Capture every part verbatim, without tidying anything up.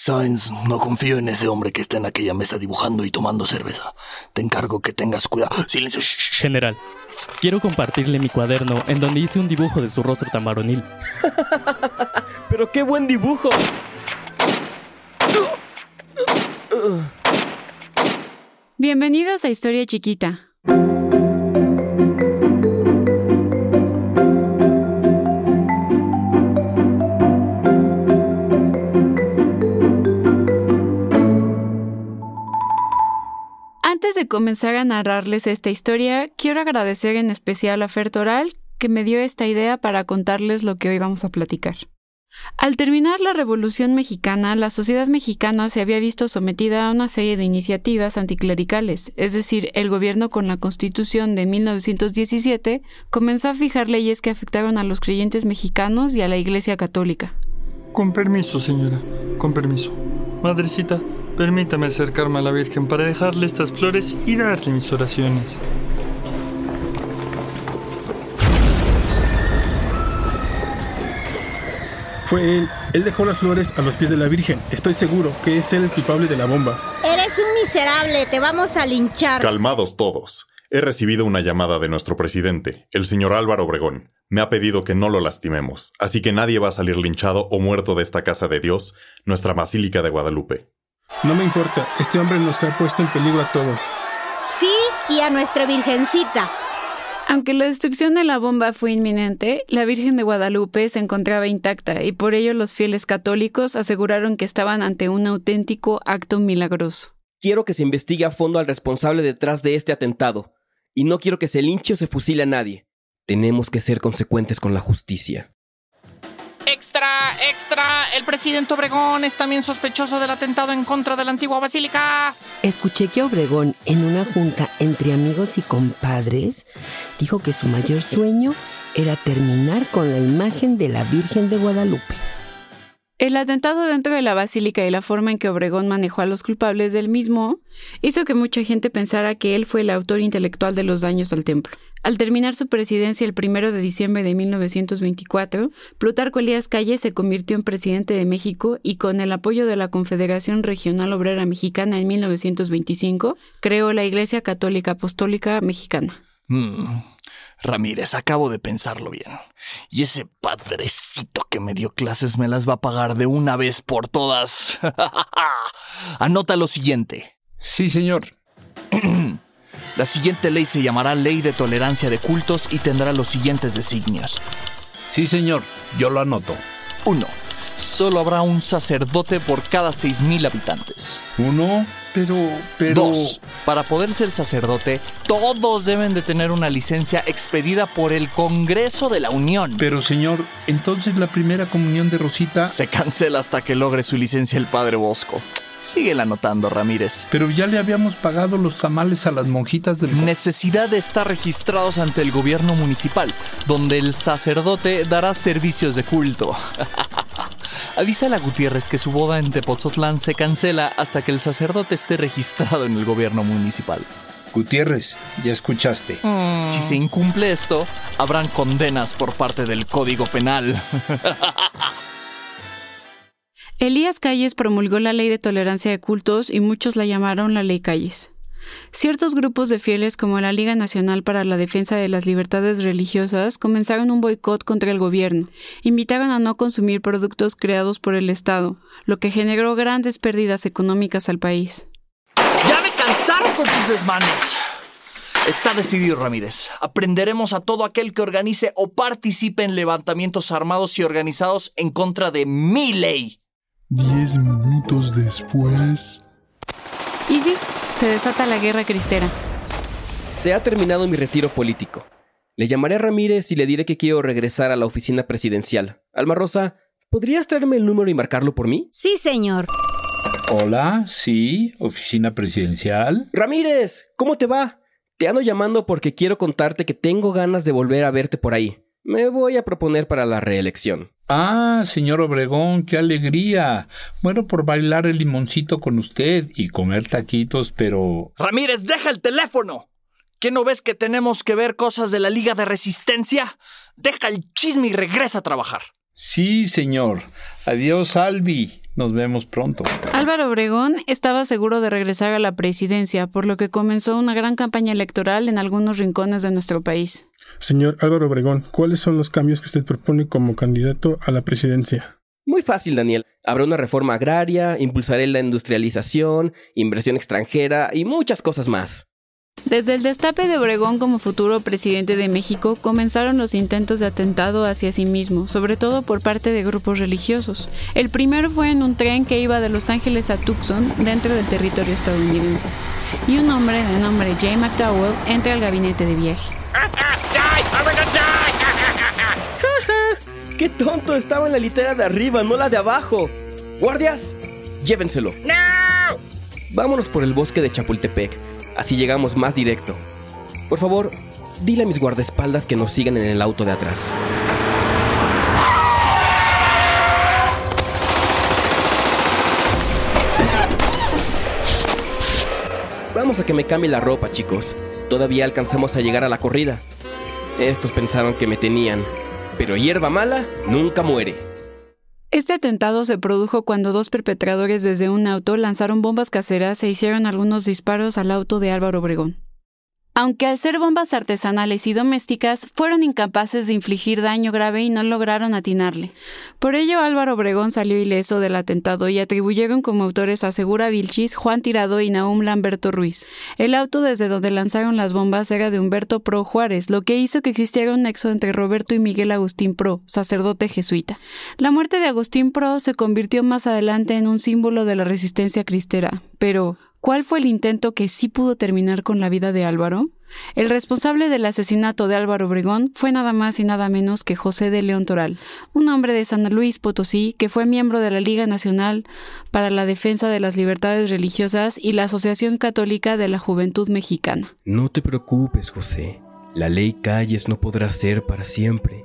Sainz, no confío en ese hombre que está en aquella mesa dibujando y tomando cerveza. Te encargo que tengas cuidado. ¡Silencio! General, quiero compartirle mi cuaderno en donde hice un dibujo de su rostro tan varonil. ¡Pero qué buen dibujo! Bienvenidos a Historia Chiquita. Antes de comenzar a narrarles esta historia, quiero agradecer en especial a Fer Toral, que me dio esta idea para contarles lo que hoy vamos a platicar. Al terminar la Revolución Mexicana, la sociedad mexicana se había visto sometida a una serie de iniciativas anticlericales, es decir, el gobierno con la Constitución de mil novecientos diecisiete comenzó a fijar leyes que afectaron a los creyentes mexicanos y a la Iglesia Católica. Con permiso, señora, con permiso. Madrecita, permítame acercarme a la Virgen para dejarle estas flores y darle mis oraciones. Fue él. Él dejó las flores a los pies de la Virgen. Estoy seguro que es él el culpable de la bomba. Eres un miserable, te vamos a linchar. Calmados todos. He recibido una llamada de nuestro presidente, el señor Álvaro Obregón. Me ha pedido que no lo lastimemos, así que nadie va a salir linchado o muerto de esta casa de Dios, nuestra Basílica de Guadalupe. No me importa, este hombre nos ha puesto en peligro a todos. Sí, y a nuestra Virgencita. Aunque la destrucción de la bomba fue inminente, la Virgen de Guadalupe se encontraba intacta y por ello los fieles católicos aseguraron que estaban ante un auténtico acto milagroso. Quiero que se investigue a fondo al responsable detrás de este atentado y no quiero que se linche o se fusile a nadie. Tenemos que ser consecuentes con la justicia. ¡Extra! ¡Extra! El presidente Obregón es también sospechoso del atentado en contra de la antigua basílica. Escuché que Obregón, en una junta entre amigos y compadres, dijo que su mayor sueño era terminar con la imagen de la Virgen de Guadalupe. El atentado dentro de la basílica y la forma en que Obregón manejó a los culpables del mismo hizo que mucha gente pensara que él fue el autor intelectual de los daños al templo. Al terminar su presidencia el primero de diciembre de mil novecientos veinticuatro, Plutarco Elías Calles se convirtió en presidente de México y con el apoyo de la Confederación Regional Obrera Mexicana en mil novecientos veinticinco, creó la Iglesia Católica Apostólica Mexicana. Mm. Ramírez, acabo de pensarlo bien. Y ese padrecito que me dio clases me las va a pagar de una vez por todas. Anota lo siguiente. Sí, señor. La siguiente ley se llamará Ley de Tolerancia de Cultos y tendrá los siguientes designios. Sí, señor. Yo lo anoto. Uno. Solo habrá un sacerdote por cada seis mil habitantes. Uno, pero, pero... Dos. Para poder ser sacerdote, todos deben de tener una licencia expedida por el Congreso de la Unión. Pero, señor, entonces la primera comunión de Rosita... Se cancela hasta que logre su licencia el Padre Bosco. Síguela anotando, Ramírez. Pero ya le habíamos pagado los tamales a las monjitas del... Necesidad de estar registrados ante el gobierno municipal, donde el sacerdote dará servicios de culto. Avísale a Gutiérrez que su boda en Tepotzotlán se cancela hasta que el sacerdote esté registrado en el gobierno municipal. Gutiérrez, ya escuchaste. Mm. Si se incumple esto, habrán condenas por parte del Código Penal. Elías Calles promulgó la Ley de Tolerancia de Cultos y muchos la llamaron la Ley Calles. Ciertos grupos de fieles como la Liga Nacional para la Defensa de las Libertades Religiosas comenzaron un boicot contra el gobierno. Invitaron a no consumir productos creados por el Estado, lo que generó grandes pérdidas económicas al país. ¡Ya me cansaron con sus desmanes! Está decidido, Ramírez. Aprenderemos a todo aquel que organice o participe en levantamientos armados y organizados en contra de mi ley. Diez minutos después... Y sí, se desata la guerra cristera. Se ha terminado mi retiro político. Le llamaré a Ramírez y le diré que quiero regresar a la oficina presidencial. Alma Rosa, ¿podrías traerme el número y marcarlo por mí? Sí, señor. Hola, sí, oficina presidencial. Ramírez, ¿cómo te va? Te ando llamando porque quiero contarte que tengo ganas de volver a verte por ahí. Me voy a proponer para la reelección. Ah, señor Obregón, qué alegría. Bueno, por bailar el limoncito con usted y comer taquitos, pero... Ramírez, deja el teléfono. ¿Qué no ves que tenemos que ver cosas de la Liga de Resistencia? Deja el chisme y regresa a trabajar. Sí, señor. Adiós, Albi. Nos vemos pronto. Álvaro Obregón estaba seguro de regresar a la presidencia, por lo que comenzó una gran campaña electoral en algunos rincones de nuestro país. Señor Álvaro Obregón, ¿cuáles son los cambios que usted propone como candidato a la presidencia? Muy fácil, Daniel. Habrá una reforma agraria, impulsaré la industrialización, inversión extranjera y muchas cosas más. Desde el destape de Obregón como futuro presidente de México, comenzaron los intentos de atentado hacia sí mismo, sobre todo por parte de grupos religiosos. El primero fue en un tren que iba de Los Ángeles a Tucson, dentro del territorio estadounidense. Y un hombre de nombre J. McDowell entra al gabinete de viaje. ¡Qué tonto! Estaba en la litera de arriba, no la de abajo. ¡Guardias! ¡Llévenselo! ¡No! Vámonos por el bosque de Chapultepec. Así llegamos más directo. Por favor, dile a mis guardaespaldas que nos sigan en el auto de atrás. Vamos a que me cambie la ropa, chicos. Todavía alcanzamos a llegar a la corrida. Estos pensaron que me tenían, pero hierba mala nunca muere. Este atentado se produjo cuando dos perpetradores desde un auto lanzaron bombas caseras e hicieron algunos disparos al auto de Álvaro Obregón. Aunque al ser bombas artesanales y domésticas, fueron incapaces de infligir daño grave y no lograron atinarle. Por ello, Álvaro Obregón salió ileso del atentado y atribuyeron como autores a Segura Vilchis, Juan Tirado y Naum Lamberto Ruiz. El auto desde donde lanzaron las bombas era de Humberto Pro Juárez, lo que hizo que existiera un nexo entre Roberto y Miguel Agustín Pro, sacerdote jesuita. La muerte de Agustín Pro se convirtió más adelante en un símbolo de la resistencia cristera, pero... ¿cuál fue el intento que sí pudo terminar con la vida de Álvaro? El responsable del asesinato de Álvaro Obregón fue nada más y nada menos que José de León Toral, un hombre de San Luis Potosí que fue miembro de la Liga Nacional para la Defensa de las Libertades Religiosas y la Asociación Católica de la Juventud Mexicana. No te preocupes, José. La ley Calles no podrá ser para siempre.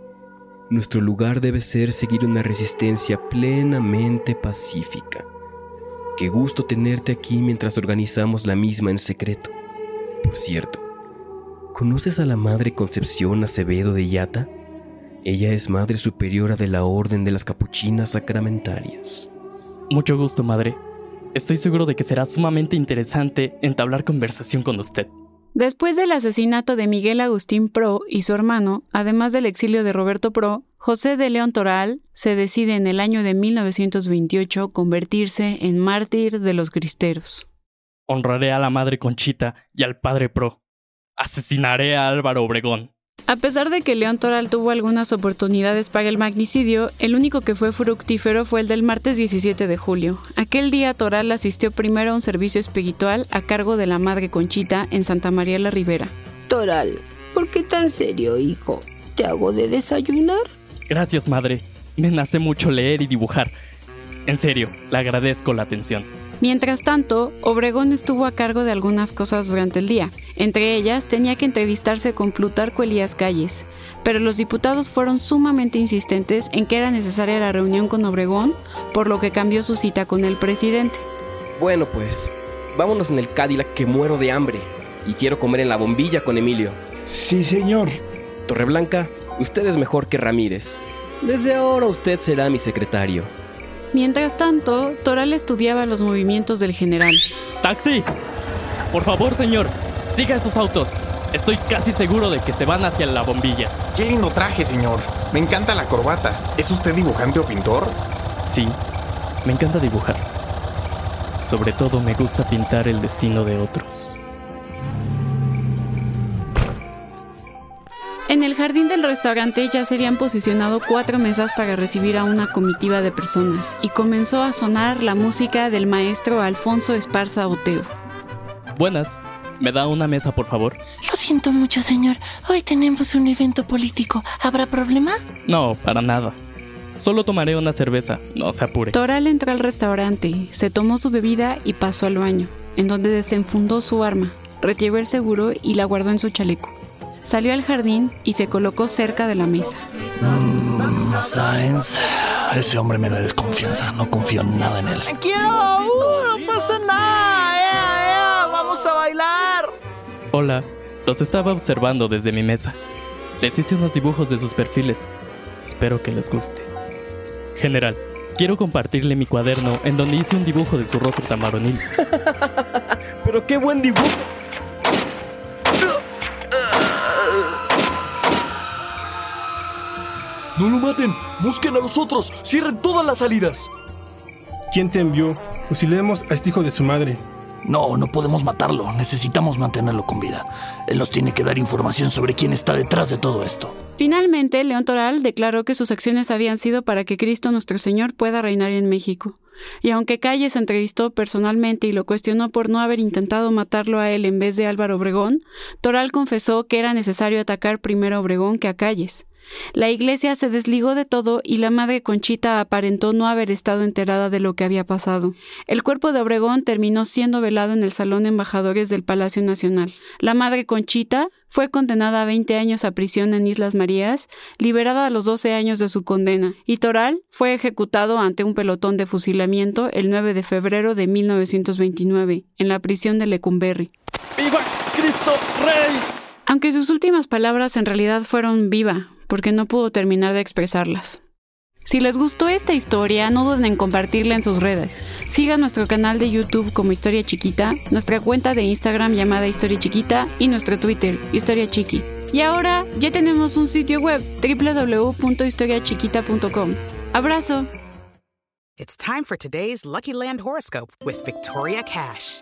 Nuestro lugar debe ser seguir una resistencia plenamente pacífica. Qué gusto tenerte aquí mientras organizamos la misma en secreto. Por cierto, ¿conoces a la Madre Concepción Acevedo de Yata? Ella es Madre Superiora de la Orden de las Capuchinas Sacramentarias. Mucho gusto, Madre. Estoy seguro de que será sumamente interesante entablar conversación con usted. Después del asesinato de Miguel Agustín Pro y su hermano, además del exilio de Roberto Pro, José de León Toral se decide en el año de mil novecientos veintiocho convertirse en mártir de los cristeros. Honraré a la Madre Conchita y al Padre Pro. Asesinaré a Álvaro Obregón. A pesar de que León Toral tuvo algunas oportunidades para el magnicidio, el único que fue fructífero fue el del martes diecisiete de julio. Aquel día Toral asistió primero a un servicio espiritual a cargo de la Madre Conchita en Santa María la Ribera. Toral, ¿por qué tan serio, hijo? ¿Te hago de desayunar? Gracias, madre. Me nace mucho leer y dibujar. En serio, le agradezco la atención. Mientras tanto, Obregón estuvo a cargo de algunas cosas durante el día. Entre ellas, tenía que entrevistarse con Plutarco Elías Calles, pero los diputados fueron sumamente insistentes en que era necesaria la reunión con Obregón, por lo que cambió su cita con el presidente. Bueno, pues, vámonos en el Cadillac que muero de hambre y quiero comer en La Bombilla con Emilio. Sí, señor. Torreblanca, usted es mejor que Ramírez. Desde ahora usted será mi secretario. Mientras tanto, Toral estudiaba los movimientos del general. ¡Taxi! Por favor, señor, siga esos autos. Estoy casi seguro de que se van hacia La Bombilla. ¡Qué lindo traje, señor! Me encanta la corbata. ¿Es usted dibujante o pintor? Sí, me encanta dibujar. Sobre todo me gusta pintar el destino de otros. En el jardín del restaurante ya se habían posicionado cuatro mesas para recibir a una comitiva de personas y comenzó a sonar la música del maestro Alfonso Esparza Oteo. Buenas, ¿me da una mesa, por favor? Lo siento mucho, señor. Hoy tenemos un evento político. ¿Habrá problema? No, para nada. Solo tomaré una cerveza, no se apure. Toral entró al restaurante, se tomó su bebida y pasó al baño, en donde desenfundó su arma, retiró el seguro y la guardó en su chaleco. Salió al jardín y se colocó cerca de la mesa. Mm, Sáenz, ese hombre me da desconfianza. No confío nada en él. ¡Tranquilo! Uh, ¡No pasa nada! ¡Ea, ea! ¡Vamos a bailar! Hola, los estaba observando desde mi mesa. Les hice unos dibujos de sus perfiles. Espero que les guste. General, Quiero compartirle mi cuaderno en donde hice un dibujo de su rostro tan varonil. ¡Pero qué buen dibujo! ¡No lo maten! ¡Busquen a los otros! ¡Cierren todas las salidas! ¿Quién te envió? Fusilemos a este hijo de su madre. No, no podemos matarlo. Necesitamos mantenerlo con vida. Él nos tiene que dar información sobre quién está detrás de todo esto. Finalmente, León Toral declaró que sus acciones habían sido para que Cristo nuestro Señor pueda reinar en México. Y aunque Calles se entrevistó personalmente y lo cuestionó por no haber intentado matarlo a él en vez de Álvaro Obregón, Toral confesó que era necesario atacar primero a Obregón que a Calles. La iglesia se desligó de todo y la madre Conchita aparentó no haber estado enterada de lo que había pasado. El cuerpo de Obregón terminó siendo velado en el Salón de Embajadores del Palacio Nacional. La madre Conchita fue condenada a veinte años a prisión en Islas Marías, liberada a los doce años de su condena, y Toral fue ejecutado ante un pelotón de fusilamiento el nueve de febrero de mil novecientos veintinueve, en la prisión de Lecumberri. ¡Viva Cristo Rey! Aunque sus últimas palabras en realidad fueron viva, porque no pudo terminar de expresarlas. Si les gustó esta historia, no duden en compartirla en sus redes. Sigan nuestro canal de YouTube como Historia Chiquita, nuestra cuenta de Instagram llamada Historia Chiquita y nuestro Twitter, Historia Chiqui. Y ahora ya tenemos un sitio web, doble u doble u doble u punto historia chiquita punto com. ¡Abrazo! It's time for today's Lucky Land horoscope with Victoria Cash.